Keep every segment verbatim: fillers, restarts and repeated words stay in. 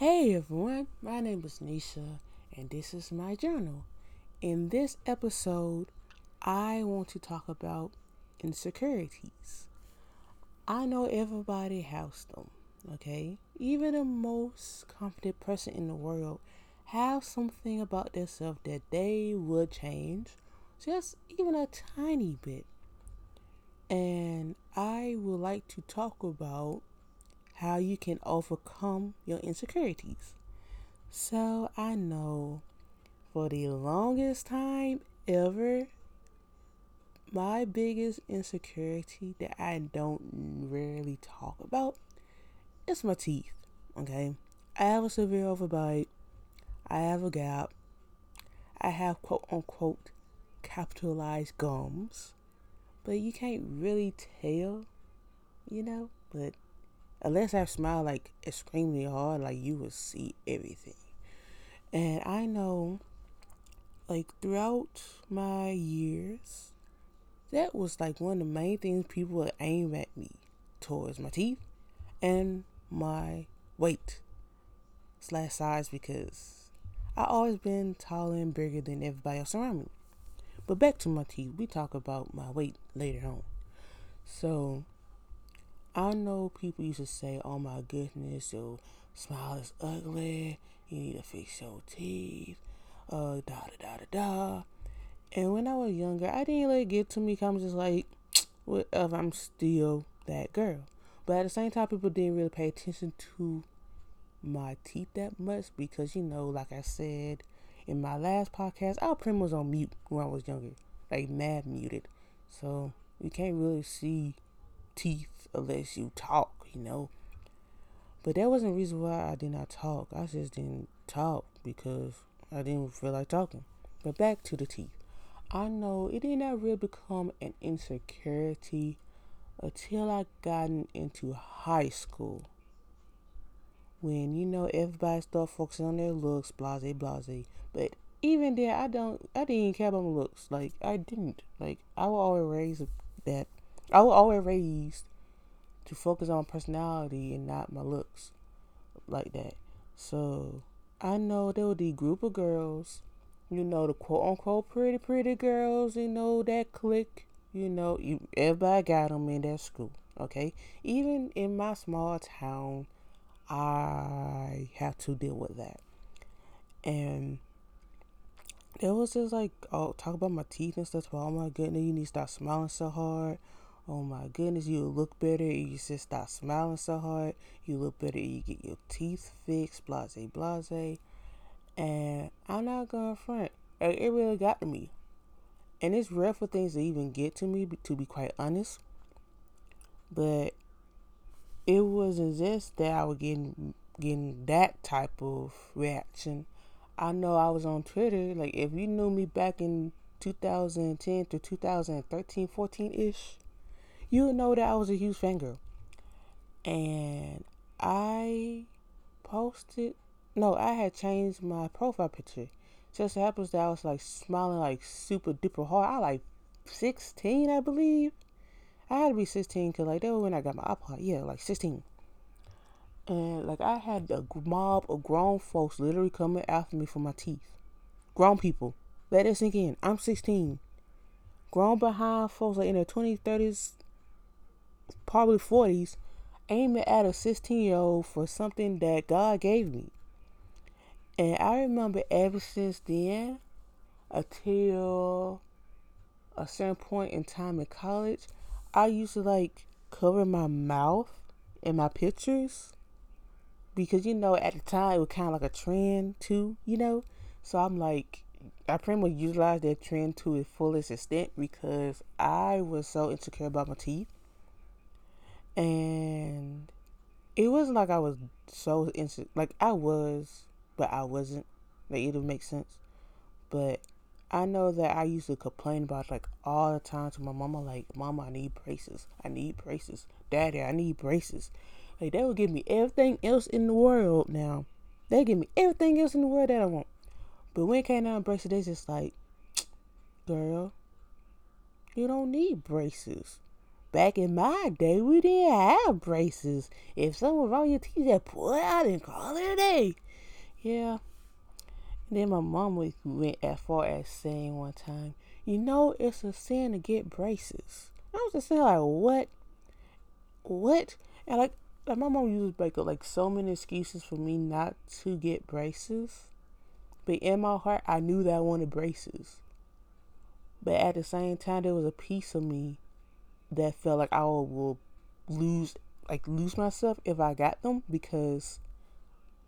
Hey everyone, my name is Nisha and this is my journal. In this episode, I want to talk about insecurities. I know everybody has them, okay? Even the most confident person in the world have something about themselves that they would change just even a tiny bit. And I would like to talk about how you can overcome your insecurities. So I know for the longest time ever, my biggest insecurity that I don't really talk about is my teeth, okay? I have a severe overbite. I have a gap. I have quote unquote capitalized gums, but you can't really tell, you know, but unless I smile like extremely hard, like you will see everything. And I know, like throughout my years, that was like one of the main things people would aim at me towards, my teeth and my weight slash size, because I always been taller and bigger than everybody else around me. But back to my teeth, we talk about my weight later on. So I know people used to say, oh my goodness, your smile is ugly, you need to fix your teeth, uh, da da da da da. And when I was younger, I didn't let it get to me, because I'm just like, whatever, I'm still that girl. But at the same time, people didn't really pay attention to my teeth that much, because, you know, like I said in my last podcast, I pretty much was on mute when I was younger, like mad muted. So you can't really see teeth unless you talk, you know. But that wasn't the reason why I did not talk. I just didn't talk because I didn't feel like talking. But back to the teeth. I know it did not really become an insecurity until I gotten into high school, when, you know, everybody started focusing on their looks, blase blase. But even there, I don't I didn't even care about my looks. Like I didn't. Like I was always raised that I was always raised to focus on personality and not my looks like that. So I know there would be a group of girls, you know, the quote unquote pretty, pretty girls, you know, that clique, you know, you, everybody got them in that school, okay? Even in my small town, I have to deal with that. And there was just like, oh, talk about my teeth and stuff, about, oh my goodness, you need to stop smiling so hard. Oh my goodness, you look better if you just stop smiling so hard. You look better if you get your teeth fixed, blase, blase. And I'm not going to front. It really got to me. And it's rare for things to even get to me, to be quite honest. But it wasn't just that I was getting, getting that type of reaction. I know I was on Twitter. Like, if you knew me back in two thousand ten to two thousand thirteen, fourteen-ish, you would know that I was a huge fangirl. And I posted, no, I had changed my profile picture. Just happens that I was like smiling like super duper hard. I was like sixteen, I believe. I had to be sixteen because like that was when I got my iPod. Yeah, like sixteen. And like I had a mob of grown folks literally coming after me for my teeth. Grown people. Let it sink in. I'm sixteen. Grown behind folks like in their twenties, thirties. Probably forties, aiming at a sixteen year old for something that God gave me. And I remember ever since then, until a certain point in time in college, I used to like cover my mouth in my pictures, because, you know, at the time it was kind of like a trend too, you know. So I'm like, I pretty much utilized that trend to its fullest extent, because I was so insecure about my teeth. And it wasn't like I was so insecure. Like, I was, but I wasn't. Like, it would make sense. But I know that I used to complain about it, like, all the time to my mama. Like, mama, I need braces. I need braces. Daddy, I need braces. Like, they would give me everything else in the world now. They give me everything else in the world that I want. But when it came down to braces, they just like, girl, you don't need braces. Back in my day, we didn't have braces. If something was wrong with your teeth, you just pull it out and call it a day. Yeah. And then my mama went as far as saying one time, you know, it's a sin to get braces. I was just saying, like, what? What? And, like, like my mom used to make up, like, so many excuses for me not to get braces. But in my heart, I knew that I wanted braces. But at the same time, there was a piece of me that felt like I would lose, like, lose myself if I got them. Because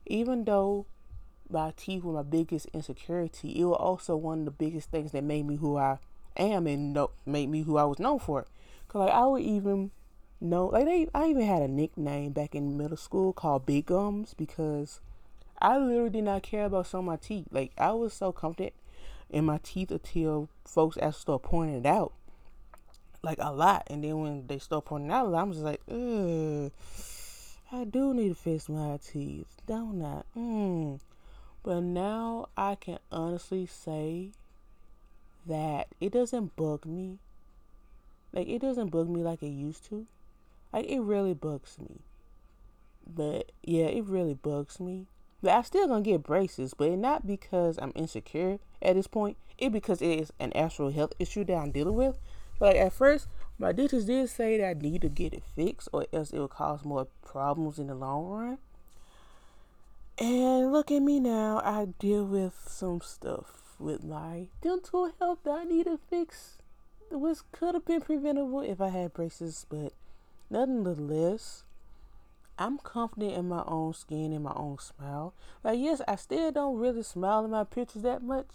even though my teeth were my biggest insecurity, it was also one of the biggest things that made me who I am and no, made me who I was known for. Because, like, I would even know, like, they, I even had a nickname back in middle school called Big Gums because I literally did not care about some of my teeth. Like, I was so confident in my teeth until folks actually start pointing it out, like, a lot. And then when they start pointing out a lot, I'm just like, ugh, I do need to fix my teeth, don't I? Mm. But now I can honestly say that it doesn't bug me. Like, it doesn't bug me like it used to. Like, it really bugs me. But, yeah, it really bugs me. But I'm still gonna get braces, but not because I'm insecure at this point. It's because it is an actual health issue that I'm dealing with. Like, at first, my dentist did say that I need to get it fixed or else it would cause more problems in the long run. And look at me now. I deal with some stuff with my dental health that I need to fix, which could have been preventable if I had braces. But nonetheless, I'm confident in my own skin and my own smile. Like, yes, I still don't really smile in my pictures that much,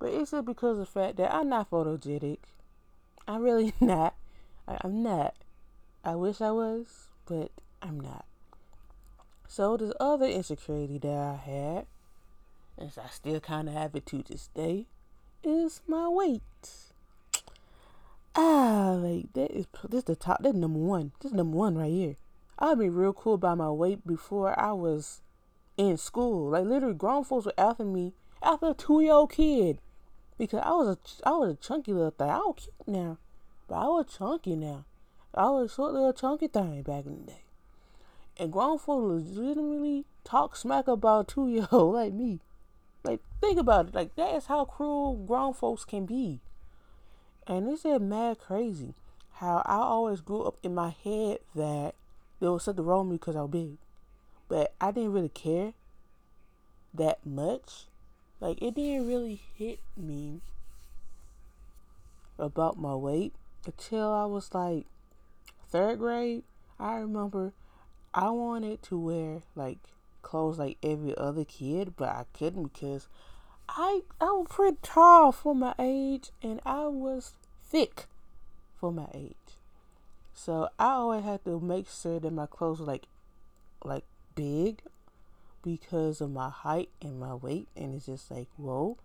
but it's just because of the fact that I'm not photogenic. I'm really not. I, I'm not. I wish I was, but I'm not. So this other insecurity that I had, and I still kind of have it to this day, is my weight. Ah, like, that is, this is the top, that's number one. This is number one right here. I'd be real cool by my weight before I was in school. Like, literally, grown folks were after me, after a two-year-old kid, because I was a I was a chunky little thing. I was cute now, but I was chunky now. I was a short little chunky thing back in the day, and grown folks legitimately talk smack about a two-year-old like me. Like, think about it. Like, that is how cruel grown folks can be, and it's just mad crazy how I always grew up in my head that there was something wrong with me because I was big. But I didn't really care that much. Like, it didn't really hit me about my weight until I was, like, third grade. I remember I wanted to wear, like, clothes like every other kid, but I couldn't because I, I was pretty tall for my age and I was thick for my age. So I always had to make sure that my clothes were like, like big because of my height and my weight. And it's just like, whoa.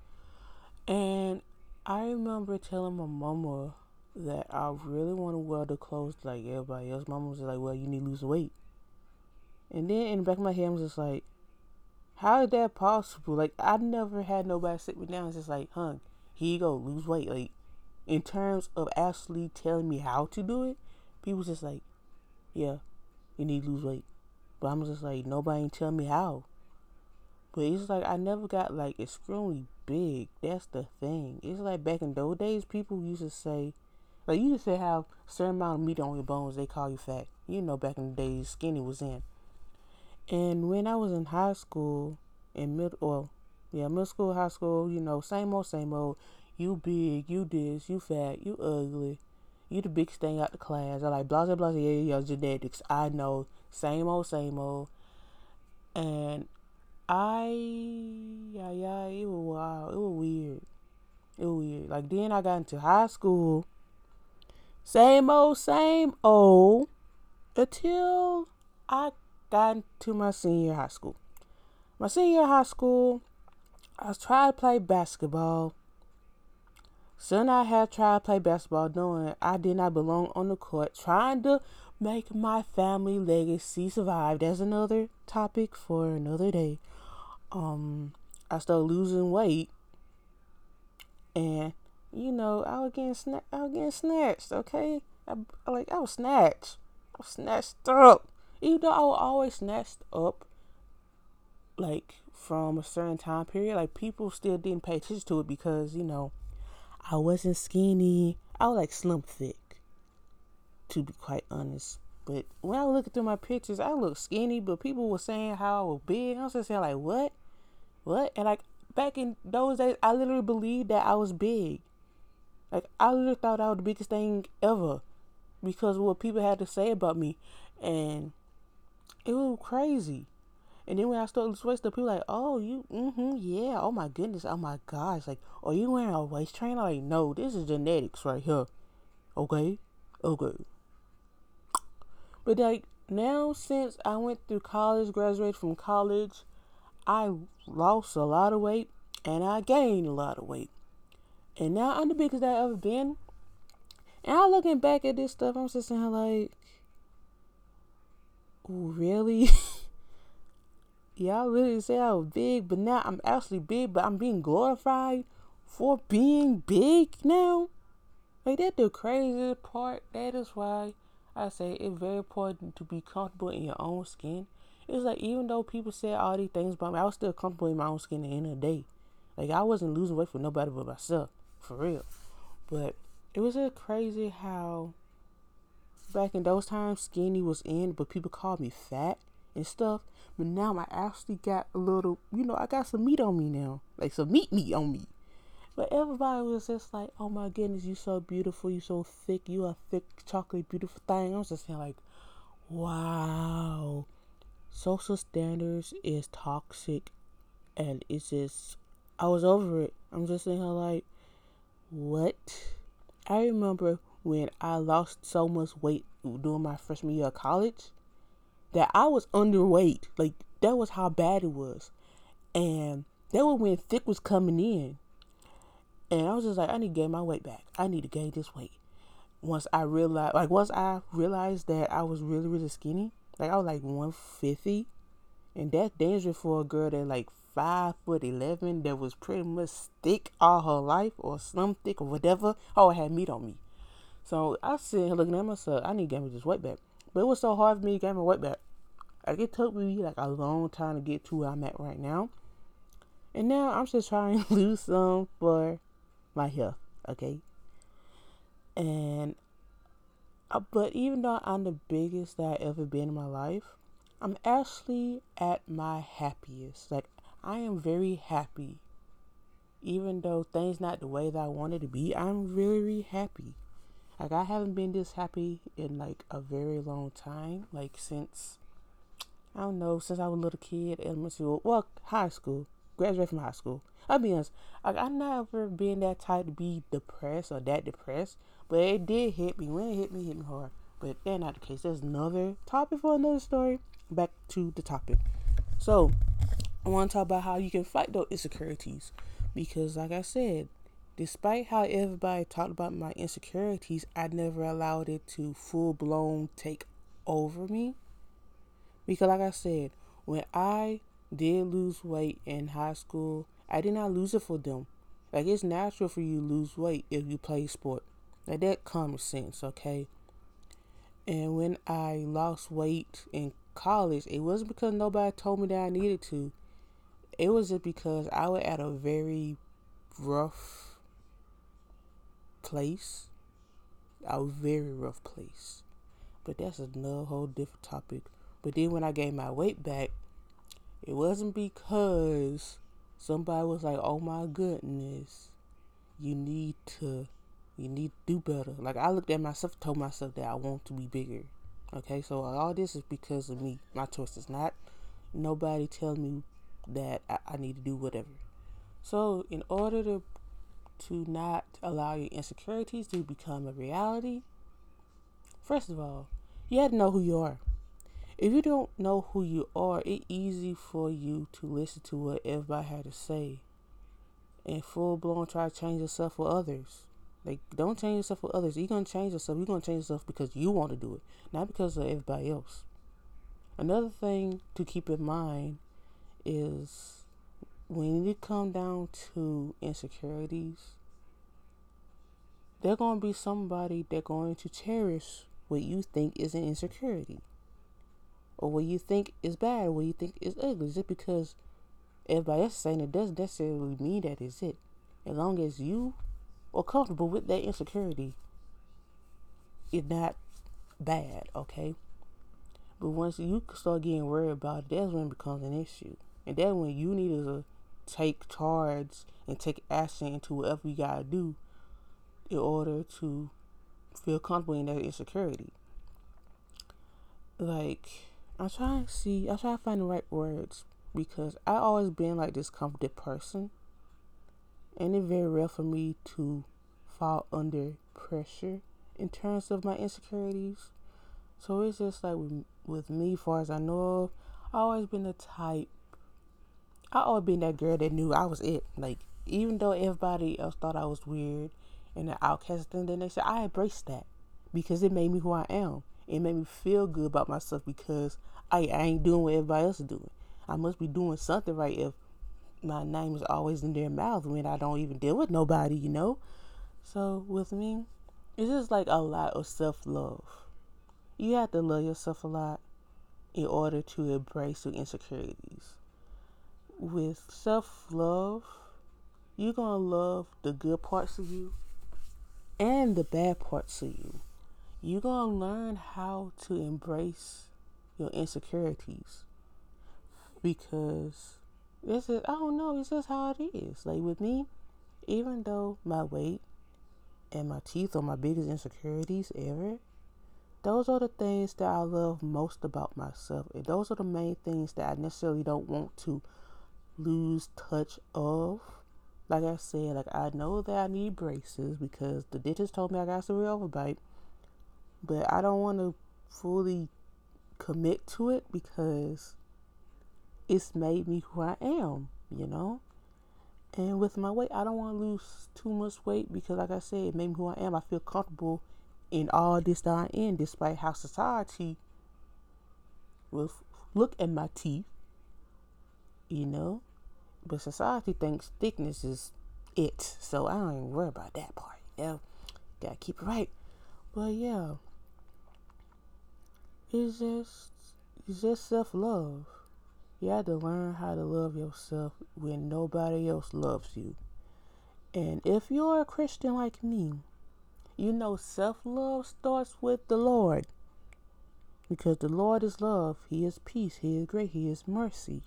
And I remember telling my mama that I really want to wear the clothes like everybody else. Mama was like, well, you need to lose weight. And then in the back of my head, I was just like, how is that possible? Like, I never had nobody sit me down and just like, hung, here you go, lose weight. Like, in terms of actually telling me how to do it, people just like, yeah, you need to lose weight. But I'm just like, nobody ain't tell me how. But it's like, I never got, like, extremely big. That's the thing. It's like back in those days, people used to say, like, you used to have a certain amount of meat on your bones. They call you fat. You know, back in the days, skinny was in. And when I was in high school, in middle, well, yeah, middle school, high school, you know, same old, same old. You big, you this, you fat, you ugly. You the biggest thing out the class. I like blah, blah, blah, yeah, yeah, genetics. I know. Same old, same old. And I, yeah, yeah, it was wild. It was weird. It was weird. Like, then I got into high school. Same old, same old. Until I got into my senior high school. My senior high school, I was trying to play basketball. Soon I had tried to play basketball knowing I did not belong on the court, trying to make my family legacy survive. That's another topic for another day. Um, I started losing weight and, you know, I was getting, sna- I was getting snatched, okay? I, I like I was snatched. I was snatched up. Even though I was always snatched up, like, from a certain time period, like, people still didn't pay attention to it because, you know, I wasn't skinny. I was, like, slim thick, to be quite honest. But when I looked through my pictures, I looked skinny, but people were saying how I was big. I was just saying, like, what? What? And, like, back in those days, I literally believed that I was big. Like, I literally thought I was the biggest thing ever because of what people had to say about me. And it was crazy. And then when I started to waist up, people like, oh, you, mm-hmm, yeah, oh my goodness, oh my gosh. Like, are you wearing a waist trainer? Like, no, this is genetics right here. Okay? Okay. But, like, now since I went through college, graduated from college, I lost a lot of weight, and I gained a lot of weight. And now I'm the biggest I've ever been. And I'm looking back at this stuff, I'm just saying, like, really? Y'all really say I was big, but now I'm actually big, but I'm being glorified for being big now? Like, that's the craziest part. That is why I say it's very important to be comfortable in your own skin. It's like, even though people said all these things about me, I was still comfortable in my own skin at the end of the day. Like, I wasn't losing weight for nobody but myself, for real. But it was just crazy how back in those times, skinny was in, but people called me fat and stuff. But now I actually got a little, you know, I got some meat on me now. Like, some meat meat on me. But everybody was just like, oh my goodness, you so beautiful, you so thick, you a thick, chocolate, beautiful thing. I was just saying, like, wow. Social standards is toxic, and it's just, I was over it. I'm just saying, like, what? I remember when I lost so much weight during my freshman year of college that I was underweight. Like, that was how bad it was. And that was when thick was coming in. And I was just like, I need to gain my weight back. I need to gain this weight. Once I realized, like, once I realized that I was really, really skinny, like, I was like one fifty. And that's dangerous for a girl that, like, five foot eleven, that was pretty much thick all her life, or slim thick, or whatever. Oh, it had meat on me. So I sit here looking at myself, I need to get me this weight back. But it was so hard for me to get my weight back. Like, it took me, like, a long time to get to where I'm at right now. And now I'm just trying to lose some for my health, okay? And, uh, but even though I'm the biggest that I've ever been in my life, I'm actually at my happiest. Like, I am very happy. Even though things not the way that I wanted to be, I'm really, really happy. Like, I haven't been this happy in, like, a very long time. Like, since, I don't know, since I was a little kid, elementary school, well, high school, graduated from high school. I'll be honest, like, I've never been that type to be depressed or that depressed, but it did hit me. When it hit me, it hit me hard. But that's not the case. That's another topic for another story. Back to the topic. So, I want to talk about how you can fight those insecurities. Because, like I said, despite how everybody talked about my insecurities, I never allowed it to full-blown take over me. Because, like I said, when I did lose weight in high school, I did not lose it for them. Like, it's natural for you to lose weight if you play sport. Like, that common sense, okay? And when I lost weight in college, it wasn't because nobody told me that I needed to. It was just because I was at a very rough place. A very rough place. But that's another whole different topic. But then when I gained my weight back, it wasn't because somebody was like, oh my goodness, you need to, you need to do better. Like, I looked at myself and told myself that I want to be bigger. Okay, so all this is because of me. My choice is not nobody telling me that I, I need to do whatever. So in order to to not allow your insecurities to become a reality, first of all, you have to know who you are. If you don't know who you are, it's easy for you to listen to what everybody had to say and full-blown try to change yourself for others. Like, don't change yourself for others. You're going to change yourself. You're going to change yourself because you want to do it, not because of everybody else. Another thing to keep in mind is when you come down to insecurities, they're going to be somebody that's going to cherish what you think is an insecurity, or what you think is bad, or what you think is ugly. Just because everybody else is saying it doesn't necessarily mean that is it. As long as you are comfortable with that insecurity, it's not bad, okay? But once you start getting worried about it, that's when it becomes an issue. And that's when you need to take charge and take action into whatever you gotta do in order to feel comfortable in that insecurity. Like, I'm trying to see, I'm trying to find the right words, because I always been like this comforted person, and it's very rare for me to fall under pressure in terms of my insecurities. So it's just like with, with me, far as I know, I always been the type. I always been that girl that knew I was it. Like, even though everybody else thought I was weird and an outcast, and then they said, I embraced that because it made me who I am. It made me feel good about myself, because I, I ain't doing what everybody else is doing. I must be doing something right if my name is always in their mouth when I don't even deal with nobody, you know? So with me, it's just like a lot of self-love. You have to love yourself a lot in order to embrace your insecurities. With self-love, you're going to love the good parts of you and the bad parts of you. You're going to learn how to embrace your insecurities, because this is, I don't know, it's just how it is. Like with me, even though my weight and my teeth are my biggest insecurities ever, those are the things that I love most about myself. And those are the main things that I necessarily don't want to lose touch of. Like I said, like I know that I need braces because the dentist told me I got severe overbite, but I don't want to fully commit to it because it's made me who I am, you know? And with my weight, I don't want to lose too much weight because, like I said, it made me who I am. I feel comfortable in all this that I'm in, despite how society will look at my teeth, you know? But society thinks thickness is it, so I don't even worry about that part, you know? Gotta keep it right. But yeah, it's just, it's just self-love. You have to learn how to love yourself when nobody else loves you. And if you're a Christian like me, you know self-love starts with the Lord, because the Lord is love. He is peace. He is grace. He is mercy.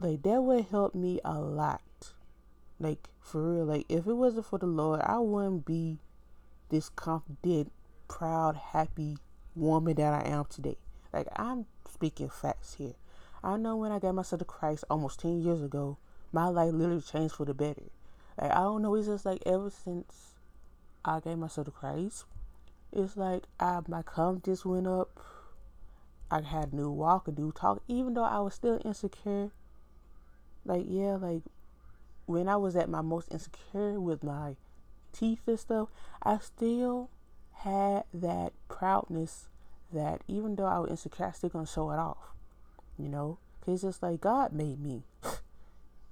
Like, that would help me a lot. Like, for real. Like, if it wasn't for the Lord, I wouldn't be this confident, proud, happy woman that I am today. Like, I'm speaking facts here. I know when I got myself to Christ almost ten years ago, my life literally changed for the better. Like, I don't know. It's just like ever since I gave myself to Christ, it's like I, my confidence went up. I had a new walk, a new talk, even though I was still insecure. Like, yeah, like when I was at my most insecure with my teeth and stuff, I still had that proudness that even though I was insecure, I still gonna show it off, you know? Cause it's just like God made me.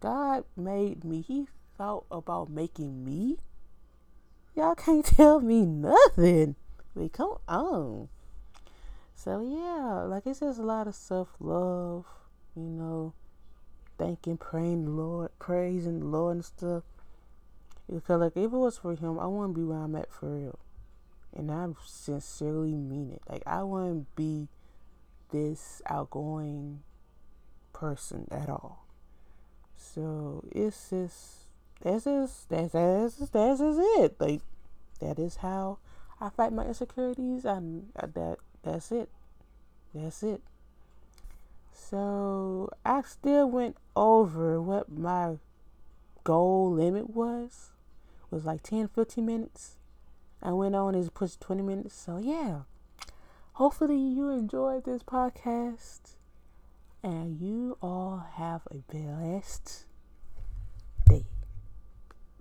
God made me. He thought about making me. Y'all can't tell me nothing. Like, come on. So, yeah. Like, it's just a lot of self-love. You know, thanking, praying the Lord, praising the Lord and stuff. Because, like, if it was for Him, I wouldn't be where I'm at for real. And I sincerely mean it. Like, I wouldn't be this outgoing person at all. So, it's just... That's just, that's, that's, that's just it. Like, that is how I fight my insecurities. I, I, that, that's it. That's it. So, I still went over what my goal limit was. It was like ten, fifteen minutes. I went on and pushed twenty minutes. So, yeah. Hopefully, you enjoyed this podcast. And you all have a blessed